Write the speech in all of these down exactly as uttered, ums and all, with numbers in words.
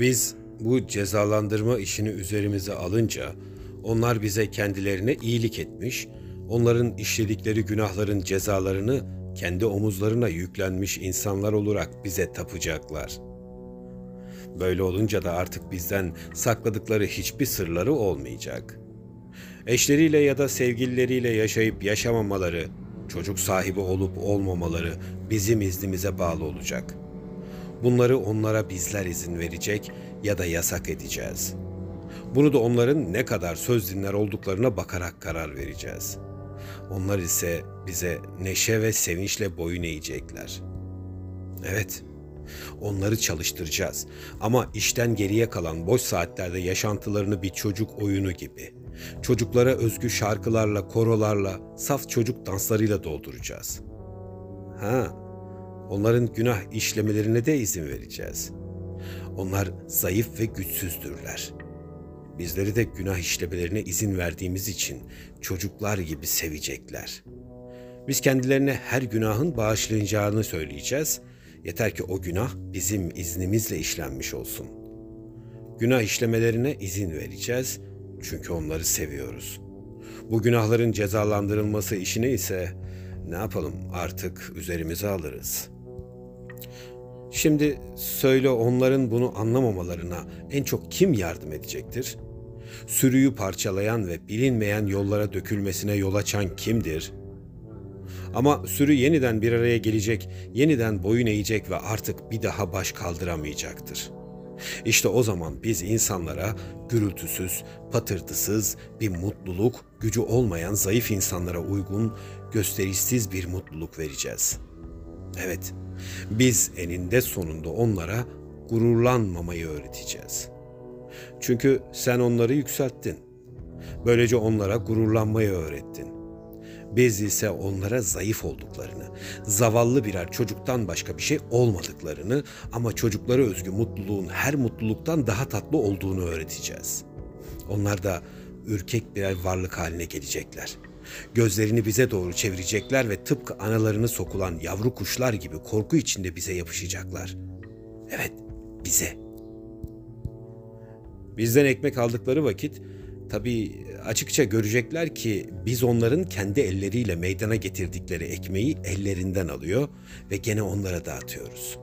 Biz bu cezalandırma işini üzerimize alınca onlar bize kendilerine iyilik etmiş, onların işledikleri günahların cezalarını kendi omuzlarına yüklenmiş insanlar olarak bize tapacaklar. Böyle olunca da artık bizden sakladıkları hiçbir sırları olmayacak. Eşleriyle ya da sevgilileriyle yaşayıp yaşamamaları, çocuk sahibi olup olmamaları bizim iznimize bağlı olacak. Bunları onlara bizler izin verecek ya da yasak edeceğiz. Bunu da onların ne kadar söz dinler olduklarına bakarak karar vereceğiz. Onlar ise bize neşe ve sevinçle boyun eğecekler. Evet, onları çalıştıracağız ama işten geriye kalan boş saatlerde yaşantılarını bir çocuk oyunu gibi, çocuklara özgü şarkılarla, korolarla, saf çocuk danslarıyla dolduracağız. Ha, onların günah işlemelerine de izin vereceğiz. Onlar zayıf ve güçsüzdürler. Bizleri de günah işlemelerine izin verdiğimiz için çocuklar gibi sevecekler. Biz kendilerine her günahın bağışlanacağını söyleyeceğiz. Yeter ki o günah bizim iznimizle işlenmiş olsun. Günah işlemelerine izin vereceğiz çünkü onları seviyoruz. Bu günahların cezalandırılması işini ise ne yapalım artık üzerimize alırız. Şimdi söyle, onların bunu anlamamalarına en çok kim yardım edecektir? Sürüyü parçalayan ve bilinmeyen yollara dökülmesine yol açan kimdir? Ama sürü yeniden bir araya gelecek, yeniden boyun eğecek ve artık bir daha baş kaldıramayacaktır. İşte o zaman biz insanlara gürültüsüz, patırtısız bir mutluluk, gücü olmayan zayıf insanlara uygun, gösterişsiz bir mutluluk vereceğiz. Evet, biz eninde sonunda onlara gururlanmamayı öğreteceğiz. Çünkü sen onları yükselttin. Böylece onlara gururlanmayı öğrettin. Biz ise onlara zayıf olduklarını, zavallı birer çocuktan başka bir şey olmadıklarını ama çocuklara özgü mutluluğun her mutluluktan daha tatlı olduğunu öğreteceğiz. Onlar da ürkek birer varlık haline gelecekler. Gözlerini bize doğru çevirecekler ve tıpkı analarını sokulan yavru kuşlar gibi korku içinde bize yapışacaklar. Evet, bize. Bizden ekmek aldıkları vakit tabii açıkça görecekler ki biz onların kendi elleriyle meydana getirdikleri ekmeği ellerinden alıyor ve gene onlara dağıtıyoruz.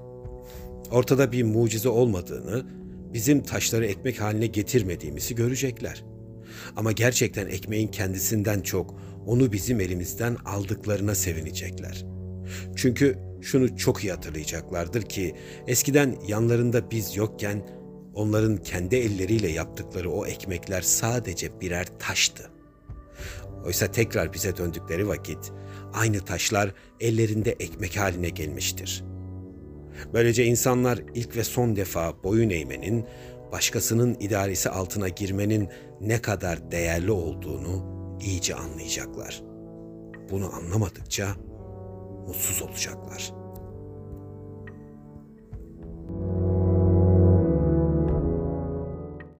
Ortada bir mucize olmadığını, bizim taşları ekmek haline getirmediğimizi görecekler. Ama gerçekten ekmeğin kendisinden çok onu bizim elimizden aldıklarına sevinecekler. Çünkü şunu çok iyi hatırlayacaklardır ki eskiden yanlarında biz yokken onların kendi elleriyle yaptıkları o ekmekler sadece birer taştı. Oysa tekrar bize döndükleri vakit aynı taşlar ellerinde ekmek haline gelmiştir. Böylece insanlar ilk ve son defa boyun eğmenin, başkasının idaresi altına girmenin ne kadar değerli olduğunu iyice anlayacaklar. Bunu anlamadıkça mutsuz olacaklar.